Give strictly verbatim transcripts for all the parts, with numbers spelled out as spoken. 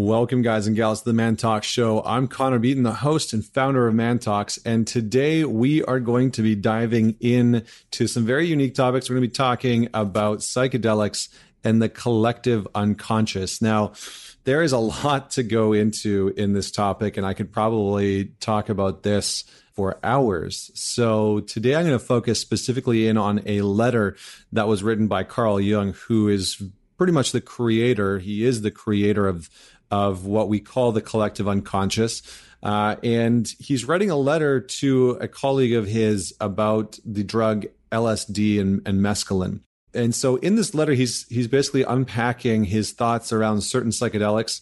Welcome, guys and gals, to the Man Talks show. I'm Connor Beaton, the host and founder of Man Talks, and today we are going to be diving in to some very unique topics. We're going to be talking about psychedelics and the collective unconscious. Now, there is a lot to go into in this topic, and I could probably talk about this for hours. So today I'm going to focus specifically in on a letter that was written by Carl Jung, who is pretty much the creator. He is the creator of of what we call the collective unconscious. Uh, and he's writing a letter to a colleague of his about the drug L S D and, and mescaline. And so in this letter, he's he's basically unpacking his thoughts around certain psychedelics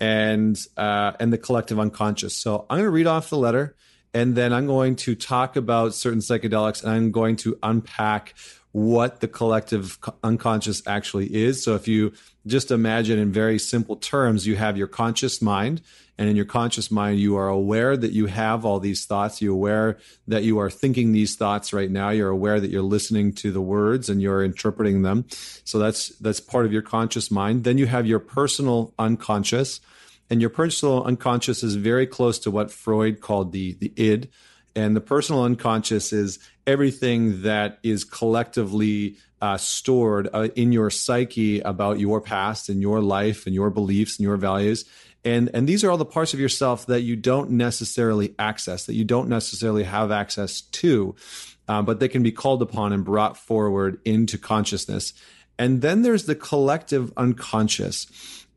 and uh, and the collective unconscious. So I'm going to read off the letter, and then I'm going to talk about certain psychedelics, and I'm going to unpack what the collective unconscious actually is. So if you just imagine in very simple terms, you have your conscious mind, and in your conscious mind, you are aware that you have all these thoughts. You're aware that you are thinking these thoughts right now. You're aware that you're listening to the words and you're interpreting them. So that's that's part of your conscious mind. Then you have your personal unconscious, and your personal unconscious is very close to what Freud called the the id. And the personal unconscious is everything that is collectively uh, stored uh, in your psyche about your past and your life and your beliefs and your values. And, and these are all the parts of yourself that you don't necessarily access, that you don't necessarily have access to, uh, but they can be called upon and brought forward into consciousness. And then there's the collective unconscious.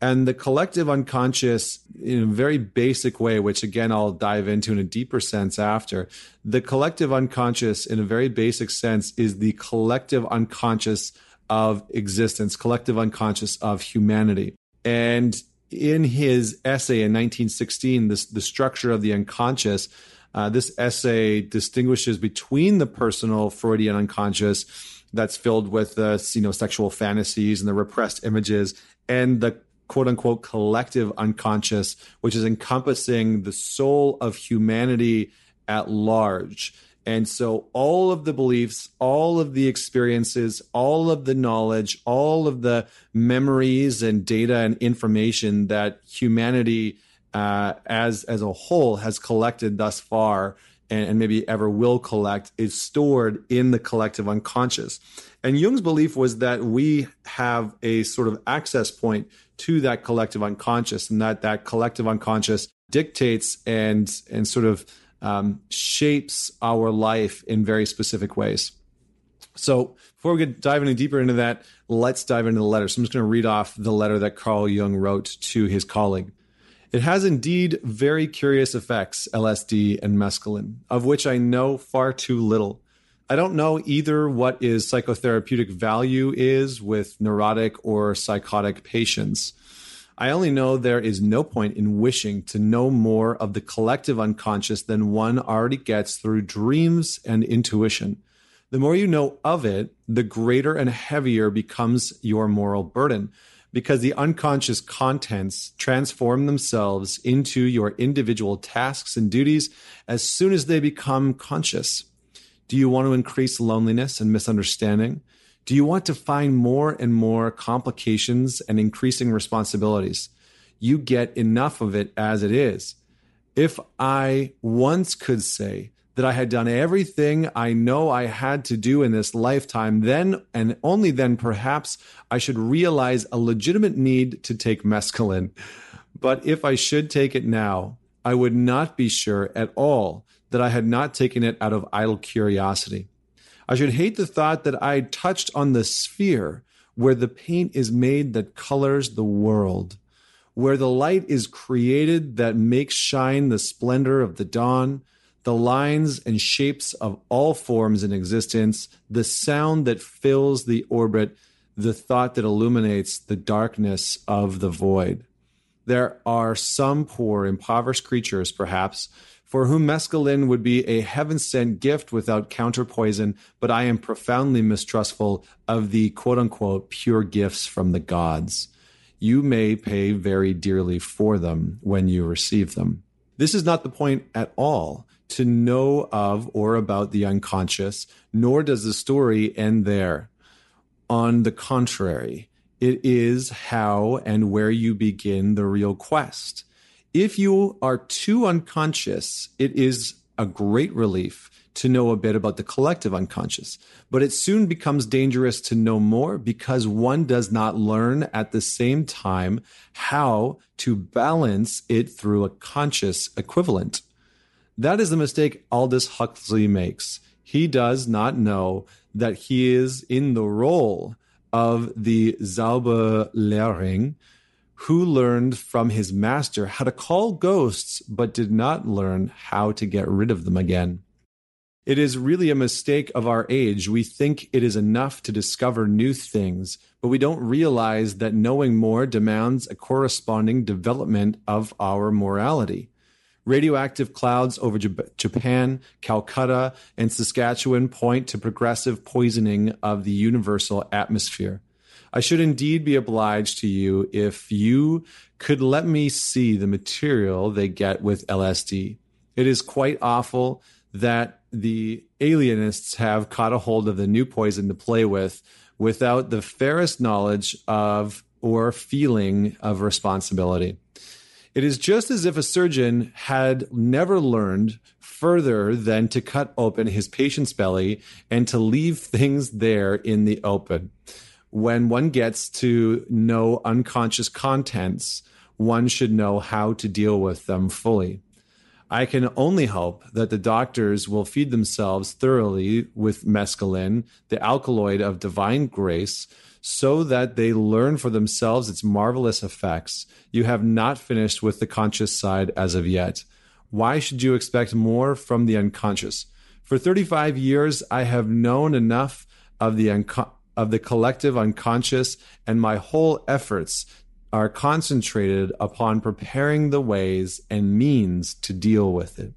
And the collective unconscious, in a very basic way, which again, I'll dive into in a deeper sense after, the collective unconscious in a very basic sense is the collective unconscious of existence, collective unconscious of humanity. And in his essay in nineteen sixteen, this, The Structure of the Unconscious, uh, this essay distinguishes between the personal Freudian unconscious that's filled with uh, you know, sexual fantasies and the repressed images, and the quote unquote collective unconscious, which is encompassing the soul of humanity at large. And so all of the beliefs, all of the experiences, all of the knowledge, all of the memories and data and information that humanity uh, as, as a whole has collected thus far, and, and maybe ever will collect, is stored in the collective unconscious. And Jung's belief was that we have a sort of access point to that collective unconscious, and that that collective unconscious dictates and and sort of um, shapes our life in very specific ways. So before we get dive any deeper into that, let's dive into the letter. So I'm just going to read off the letter that Carl Jung wrote to his colleague. It has indeed very curious effects, L S D and mescaline, of which I know far too little. I don't know either what is psychotherapeutic value is with neurotic or psychotic patients. I only know there is no point in wishing to know more of the collective unconscious than one already gets through dreams and intuition. The more you know of it, the greater and heavier becomes your moral burden, because the unconscious contents transform themselves into your individual tasks and duties as soon as they become conscious. Do you want to increase loneliness and misunderstanding? Do you want to find more and more complications and increasing responsibilities? You get enough of it as it is. If I once could say that I had done everything I know I had to do in this lifetime, then and only then perhaps I should realize a legitimate need to take mescaline. But if I should take it now, I would not be sure at all that I had not taken it out of idle curiosity. I should hate the thought that I touched on the sphere where the paint is made that colors the world, where the light is created that makes shine the splendor of the dawn, the lines and shapes of all forms in existence, the sound that fills the orbit, the thought that illuminates the darkness of the void. There are some poor, impoverished creatures, perhaps, for whom mescaline would be a heaven-sent gift without counterpoison, but I am profoundly mistrustful of the quote-unquote pure gifts from the gods. You may pay very dearly for them when you receive them. This is not the point at all, to know of or about the unconscious, nor does the story end there. On the contrary, It is how and where you begin the real quest. If you are too unconscious, it is a great relief to know a bit about the collective unconscious, but it soon becomes dangerous to know more because one does not learn at the same time how to balance it through a conscious equivalent. That is the mistake Aldous Huxley makes. He does not know that he is in the role of the Zauberlehrling, who learned from his master how to call ghosts, but did not learn how to get rid of them again. It is really a mistake of our age. We think it is enough to discover new things, but we don't realize that knowing more demands a corresponding development of our morality. Radioactive clouds over Japan, Calcutta, and Saskatchewan point to progressive poisoning of the universal atmosphere. I should indeed be obliged to you if you could let me see the material they get with L S D. It is quite awful that the alienists have caught a hold of the new poison to play with without the fairest knowledge of or feeling of responsibility. It is just as if a surgeon had never learned further than to cut open his patient's belly and to leave things there in the open. When one gets to know unconscious contents, one should know how to deal with them fully. I can only hope that the doctors will feed themselves thoroughly with mescaline, the alkaloid of divine grace, so that they learn for themselves its marvelous effects. You have not finished with the conscious side as of yet. Why should you expect more from the unconscious? For thirty-five years, I have known enough of the unco- of the collective unconscious, and my whole efforts are concentrated upon preparing the ways and means to deal with it.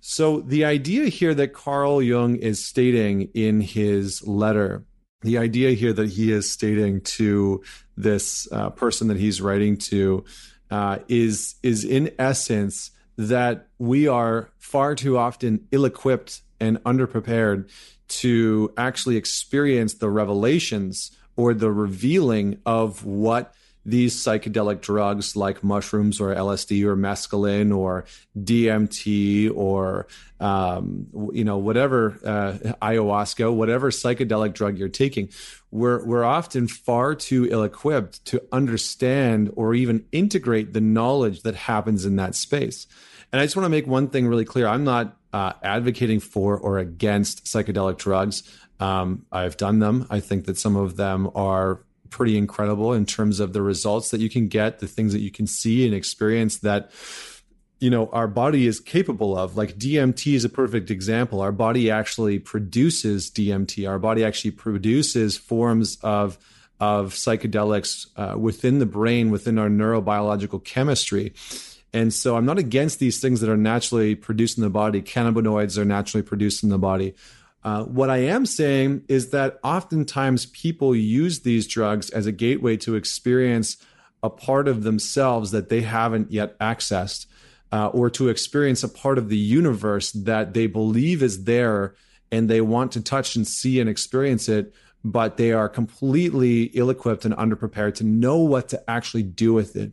So the idea here that Carl Jung is stating in his letter, the idea here that he is stating to this uh, person that he's writing to uh, is, is in essence that we are far too often ill-equipped and underprepared to actually experience the revelations or the revealing of what these psychedelic drugs like mushrooms or L S D or mescaline or D M T or, um, you know, whatever, uh, ayahuasca, whatever psychedelic drug you're taking, we're, we're often far too ill-equipped to understand or even integrate the knowledge that happens in that space. And I just want to make one thing really clear. I'm not uh, advocating for or against psychedelic drugs. Um, I've done them. I think that some of them are pretty incredible in terms of the results that you can get, the things that you can see and experience that, you know, our body is capable of. Like D M T is a perfect example. Our body actually produces D M T. Our body actually produces forms of of psychedelics uh, within the brain, within our neurobiological chemistry. And so I'm not against these things that are naturally produced in the body. Cannabinoids are naturally produced in the body. Uh, what I am saying is that oftentimes people use these drugs as a gateway to experience a part of themselves that they haven't yet accessed, uh, or to experience a part of the universe that they believe is there and they want to touch and see and experience it, but they are completely ill-equipped and underprepared to know what to actually do with it.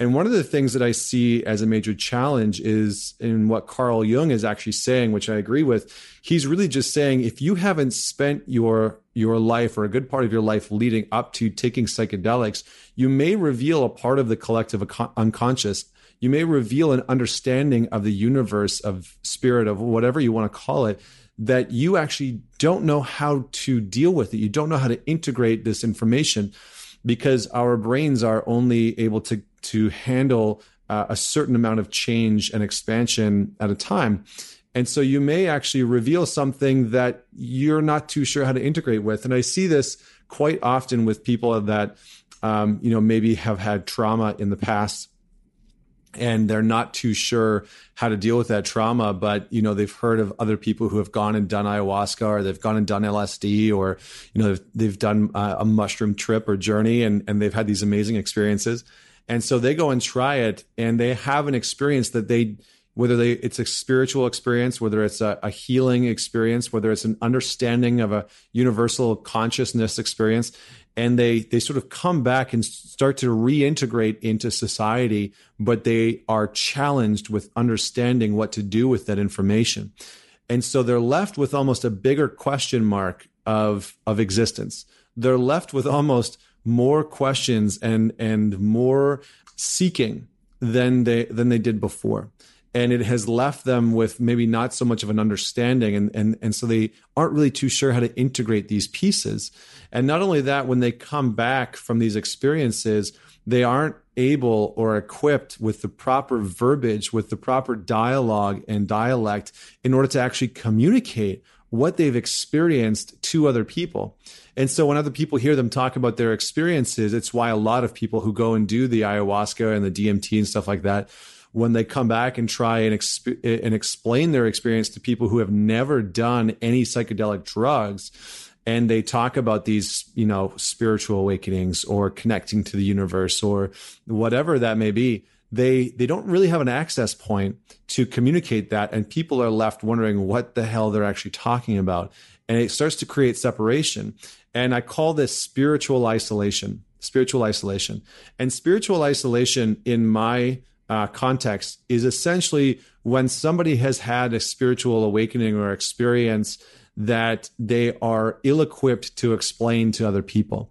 And one of the things that I see as a major challenge is in what Carl Jung is actually saying, which I agree with. He's really just saying, if you haven't spent your your life or a good part of your life leading up to taking psychedelics, you may reveal a part of the collective unconscious. You may reveal an understanding of the universe, of spirit, of whatever you want to call it, that you actually don't know how to deal with it. You don't know how to integrate this information because our brains are only able to to handle uh, a certain amount of change and expansion at a time. And so you may actually reveal something that you're not too sure how to integrate with. And I see this quite often with people that, um, you know, maybe have had trauma in the past and they're not too sure how to deal with that trauma, but, you know, they've heard of other people who have gone and done ayahuasca or they've gone and done L S D or, you know, they've, they've done uh, a mushroom trip or journey and, and they've had these amazing experiences. And so they go and try it and they have an experience that they, whether they it's a spiritual experience, whether it's a, a healing experience, whether it's an understanding of a universal consciousness experience. and they they sort of come back and start to reintegrate into society, but they are challenged with understanding what to do with that information. And so they're left with almost a bigger question mark of of existence. They're left with almost more questions and and more seeking than they than they did before. And it has left them with maybe not so much of an understanding. And, and, and so they aren't really too sure how to integrate these pieces. And not only that, when they come back from these experiences, they aren't able or equipped with the proper verbiage, with the proper dialogue and dialect in order to actually communicate what they've experienced to other people. And so when other people hear them talk about their experiences, it's why a lot of people who go and do the ayahuasca and the D M T and stuff like that, when they come back and try and, exp- and explain their experience to people who have never done any psychedelic drugs, and they talk about these, you know, spiritual awakenings or connecting to the universe or whatever that may be, they they don't really have an access point to communicate that. And people are left wondering what the hell they're actually talking about. And it starts to create separation. And I call this spiritual isolation, spiritual isolation. And spiritual isolation in my Uh, context is essentially when somebody has had a spiritual awakening or experience that they are ill-equipped to explain to other people.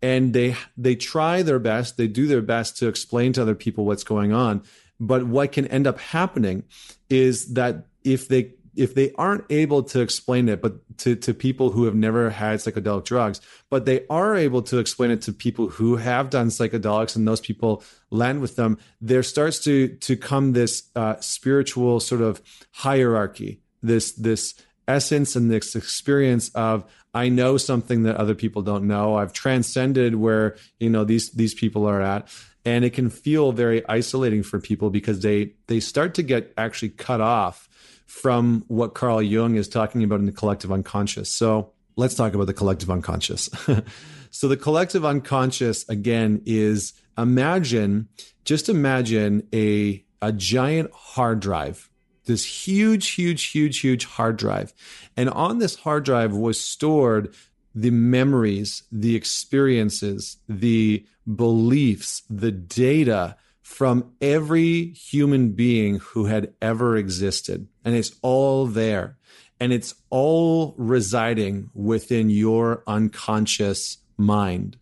And they they try their best, they do their best to explain to other people what's going on. But what can end up happening is that if they if they aren't able to explain it but to, to people who have never had psychedelic drugs, but they are able to explain it to people who have done psychedelics and those people land with them, there starts to to come this uh, spiritual sort of hierarchy, this this essence and this experience of, I know something that other people don't know. I've transcended where, you know, these these people are at. And it can feel very isolating for people because they they start to get actually cut off from what Carl Jung is talking about in the collective unconscious. So let's talk about the collective unconscious. So the collective unconscious, again, is imagine, just imagine a, a giant hard drive, this huge, huge, huge, huge hard drive. And on this hard drive was stored the memories, the experiences, the beliefs, the data from every human being who had ever existed. And it's all there. And it's all residing within your unconscious mind.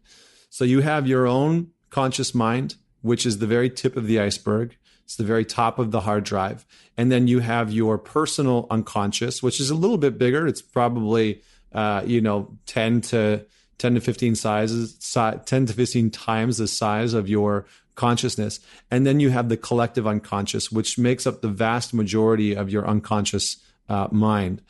So you have your own conscious mind, which is the very tip of the iceberg. It's the very top of the hard drive. And then you have your personal unconscious, which is a little bit bigger. It's probably, uh, you know, ten to ten to fifteen sizes, si- ten to fifteen times the size of your consciousness. And then you have the collective unconscious, which makes up the vast majority of your unconscious uh, mind.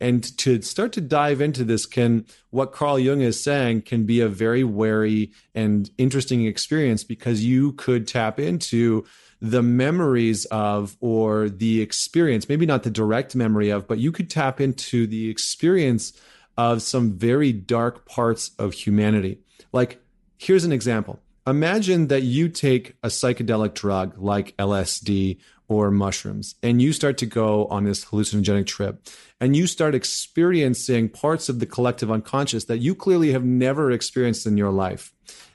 And to start to dive into this can, what Carl Jung is saying can be a very wary and interesting experience because you could tap into the memories of, or the experience, maybe not the direct memory of, but you could tap into the experience of some very dark parts of humanity. Like, here's an example. Imagine that you take a psychedelic drug like L S D or mushrooms, and you start to go on this hallucinogenic trip, and you start experiencing parts of the collective unconscious that you clearly have never experienced in your life.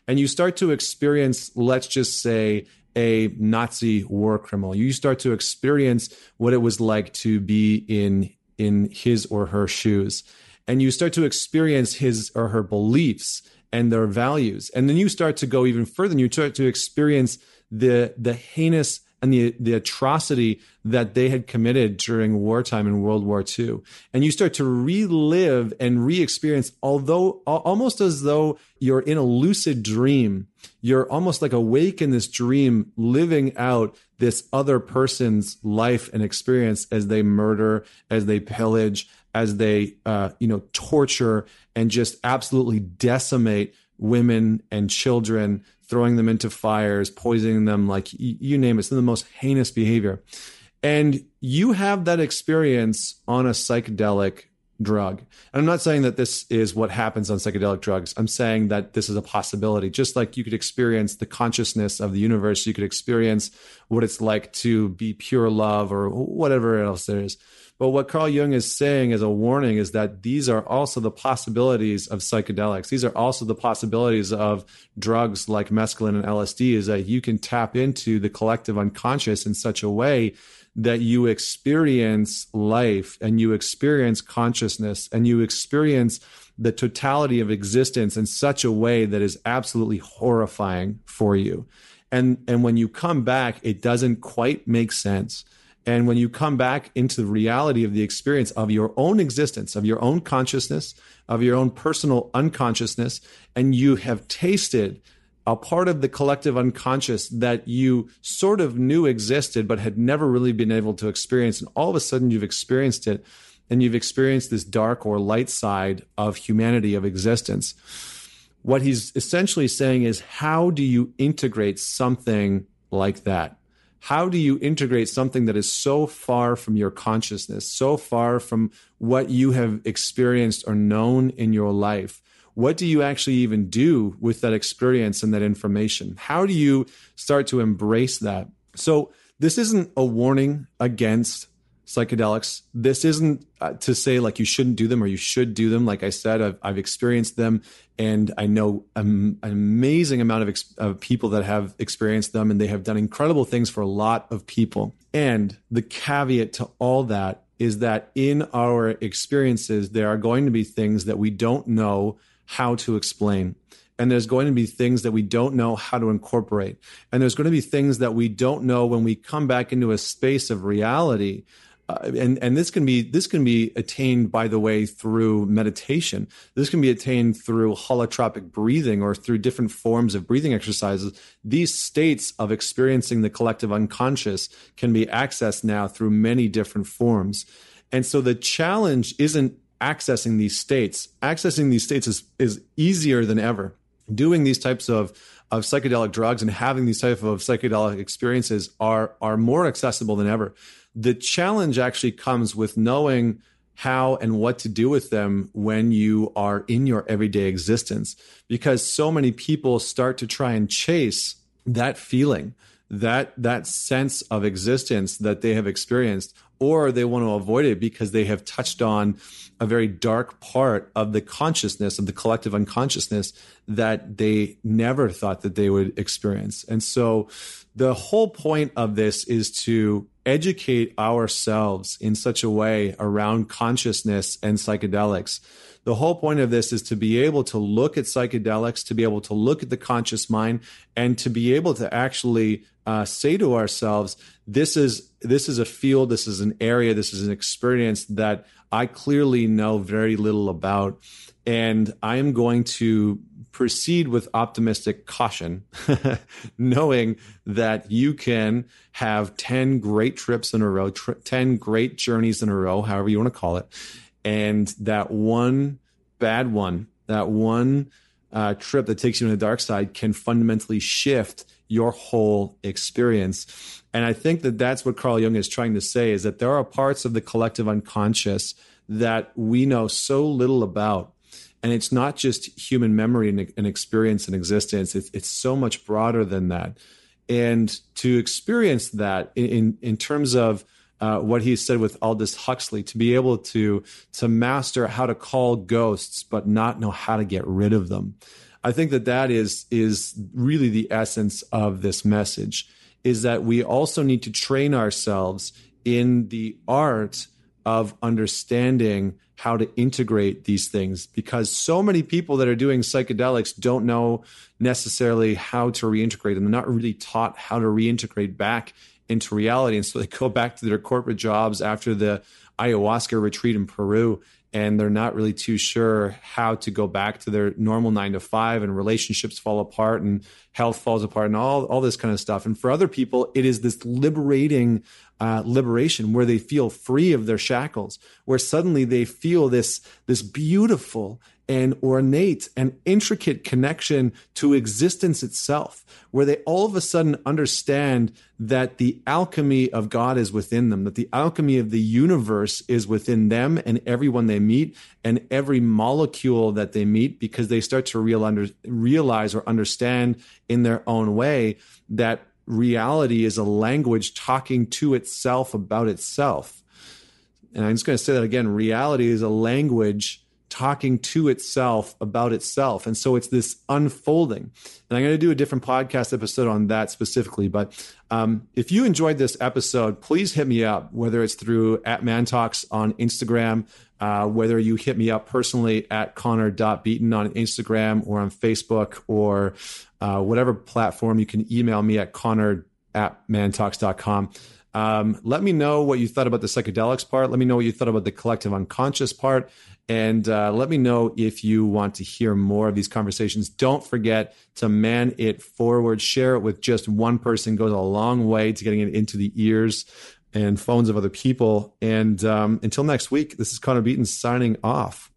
And you start to experience, let's just say, a Nazi war criminal. You start to experience what it was like to be in, in his or her shoes. And you start to experience his or her beliefs and their values. And then you start to go even further and you start to experience the the heinous and the, the atrocity that they had committed during wartime in World War Two. And you start to relive and re-experience, although almost as though you're in a lucid dream. You're almost like awake in this dream, living out this other person's life and experience as they murder, as they pillage, as they, uh, you know, torture and just absolutely decimate women and children, throwing them into fires, poisoning them, like you, you name it. It's the most heinous behavior. And you have that experience on a psychedelic drug. And I'm not saying that this is what happens on psychedelic drugs. I'm saying that this is a possibility. Just like you could experience the consciousness of the universe, you could experience what it's like to be pure love or whatever else there is. But what Carl Jung is saying as a warning is that these are also the possibilities of psychedelics. These are also the possibilities of drugs like mescaline and L S D, is that you can tap into the collective unconscious in such a way that you experience life and you experience consciousness and you experience the totality of existence in such a way that is absolutely horrifying for you. And, and when you come back, it doesn't quite make sense. And when you come back into the reality of the experience of your own existence, of your own consciousness, of your own personal unconsciousness, and you have tasted a part of the collective unconscious that you sort of knew existed but had never really been able to experience, and all of a sudden you've experienced it, and you've experienced this dark or light side of humanity, of existence. What he's essentially saying is, how do you integrate something like that? How do you integrate something that is so far from your consciousness, so far from what you have experienced or known in your life? What do you actually even do with that experience and that information? How do you start to embrace that? So this isn't a warning against psychedelics. This isn't uh, to say like you shouldn't do them or you should do them. Like I said, I've, I've experienced them, and I know um, an amazing amount of, ex- of people that have experienced them, and they have done incredible things for a lot of people. And the caveat to all that is that in our experiences, there are going to be things that we don't know how to explain. And there's going to be things that we don't know how to incorporate. And there's going to be things that we don't know when we come back into a space of reality. Uh, and and this can be this can be attained, by the way, through meditation. This can be attained through holotropic breathing or through different forms of breathing exercises. These states of experiencing the collective unconscious can be accessed now through many different forms. And so the challenge isn't accessing these states. Accessing these states is, is easier than ever. Doing these types of of psychedelic drugs and having these type of psychedelic experiences are are more accessible than ever. The challenge actually comes with knowing how and what to do with them when you are in your everyday existence, because so many people start to try and chase that feeling, that that sense of existence that they have experienced, or they want to avoid it because they have touched on a very dark part of the consciousness, of the collective unconsciousness, that they never thought that they would experience. And so the whole point of this is to educate ourselves in such a way around consciousness and psychedelics. The whole point of this is to be able to look at psychedelics, to be able to look at the conscious mind, and to be able to actually uh, say to ourselves, this is this is a field, this is an area, this is an experience that I clearly know very little about, and I am going to proceed with optimistic caution, knowing that you can have ten great trips in a row, tri- ten great journeys in a row, however you want to call it, and that one bad one, that one uh, trip that takes you on the dark side can fundamentally shift your whole experience. And I think that that's what Carl Jung is trying to say, is that there are parts of the collective unconscious that we know so little about. And it's not just human memory and, and experience and existence. It's, it's so much broader than that. And to experience that in, in, in terms of Uh, what he said with Aldous Huxley, to be able to to master how to call ghosts but not know how to get rid of them. I think that that is is really the essence of this message, is that we also need to train ourselves in the art of understanding how to integrate these things, because so many people that are doing psychedelics don't know necessarily how to reintegrate, and they're not really taught how to reintegrate back into reality. And so they go back to their corporate jobs after the ayahuasca retreat in Peru, and they're not really too sure how to go back to their normal nine to five, and relationships fall apart and health falls apart and all, all this kind of stuff. And for other people, it is this liberating uh, liberation where they feel free of their shackles, where suddenly they feel this, this beautiful and ornate and intricate connection to existence itself, where they all of a sudden understand that the alchemy of God is within them, that the alchemy of the universe is within them and everyone they meet and every molecule that they meet, because they start to real under, realize or understand in their own way that reality is a language talking to itself about itself. and I'm just going to say that again, reality is a language talking to itself about itself. And so it's this unfolding. And I'm going to do a different podcast episode on that specifically. But um, if you enjoyed this episode, please hit me up, whether it's through at Man Talks on Instagram, uh, whether you hit me up personally at Connor dot Beaton on Instagram or on Facebook or uh, whatever platform. You can email me at Connor at Man Talks dot com. Um, let me know what you thought about the psychedelics part. Let me know what you thought about the collective unconscious part. And uh, let me know if you want to hear more of these conversations. Don't forget to man it forward. Share it with just one person. It goes a long way to getting it into the ears and phones of other people. And um, until next week, this is Connor Beaton signing off.